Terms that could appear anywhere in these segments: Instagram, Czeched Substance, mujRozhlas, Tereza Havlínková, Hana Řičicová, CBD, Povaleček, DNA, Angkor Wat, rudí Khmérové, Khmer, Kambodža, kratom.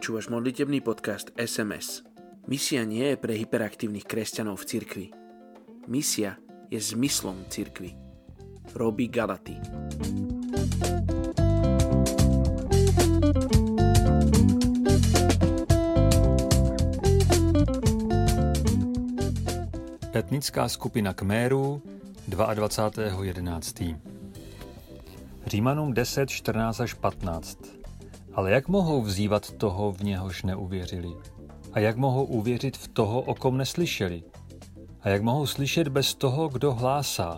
Počúvaš modlitebný podcast SMS. Misia nie je pre hyperaktívnych kresťanov v cirkvi. Misia je zmyslom cirkvi. Robí Galaty. Etnická skupina Khmerů 22.11. Římanům 10, 14 až 15. Ale jak mohou vzývat toho, v něhož neuvěřili? A jak mohou uvěřit v toho, o kom neslyšeli? A jak mohou slyšet bez toho, kdo hlásá?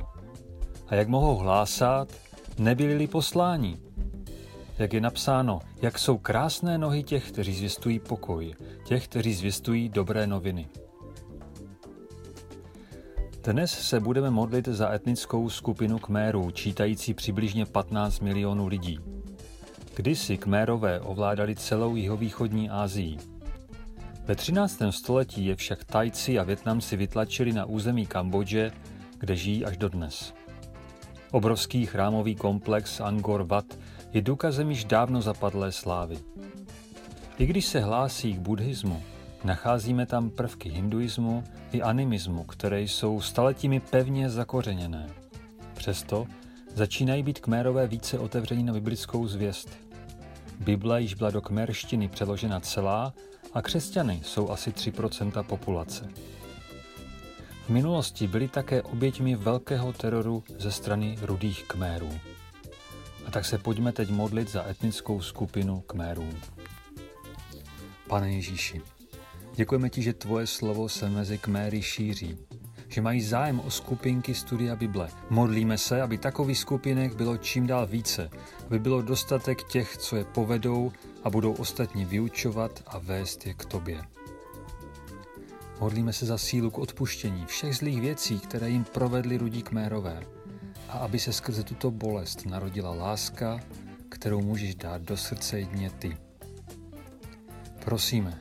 A jak mohou hlásat, nebyli-li posláni? Jak je napsáno, jak jsou krásné nohy těch, kteří zvěstují pokoj, těch, kteří zvěstují dobré noviny. Dnes se budeme modlit za etnickou skupinu Khmerů, čítající přibližně 15 milionů lidí. Kdysi Khmerové ovládali celou jihovýchodní Asii. Ve 13. století je však Tajci a Vietnamci vytlačili na území Kambodže, kde žijí až dodnes. Obrovský chrámový komplex Angkor Wat je důkazem již dávno zapadlé slávy. I když se hlásí k buddhismu, nacházíme tam prvky hinduismu i animismu, které jsou staletími pevně zakořeněné. Přesto začínají být Khmerové více otevření na biblickou zvěst. Bible již byla do khmerštiny přeložena celá a křesťany jsou asi 3% populace. V minulosti byli také oběťmi velkého teroru ze strany rudých Khmerů. A tak se pojďme teď modlit za etnickou skupinu Khmerů. Pane Ježíši, děkujeme ti, že tvoje slovo se mezi Khmery šíří, že mají zájem o skupinky studia Bible. Modlíme se, aby takových skupinek bylo čím dál více, aby bylo dostatek těch, co je povedou a budou ostatní vyučovat a vést je k tobě. Modlíme se za sílu k odpuštění všech zlých věcí, které jim provedli rudí Khmerové, a aby se skrze tuto bolest narodila láska, kterou můžeš dát do srdce jedině ty. Prosíme,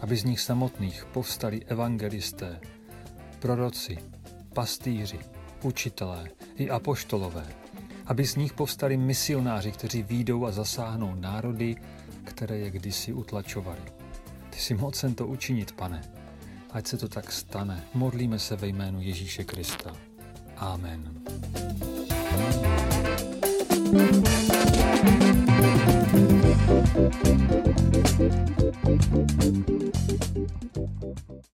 aby z nich samotných povstali evangelisté, proroci, pastýři, učitelé i apoštolové, aby z nich povstali misionáři, kteří vyjdou a zasáhnou národy, které je kdysi utlačovali. Ty jsi mocen to učinit, Pane. Ať se to tak stane. Modlíme se ve jménu Ježíše Krista. Amen.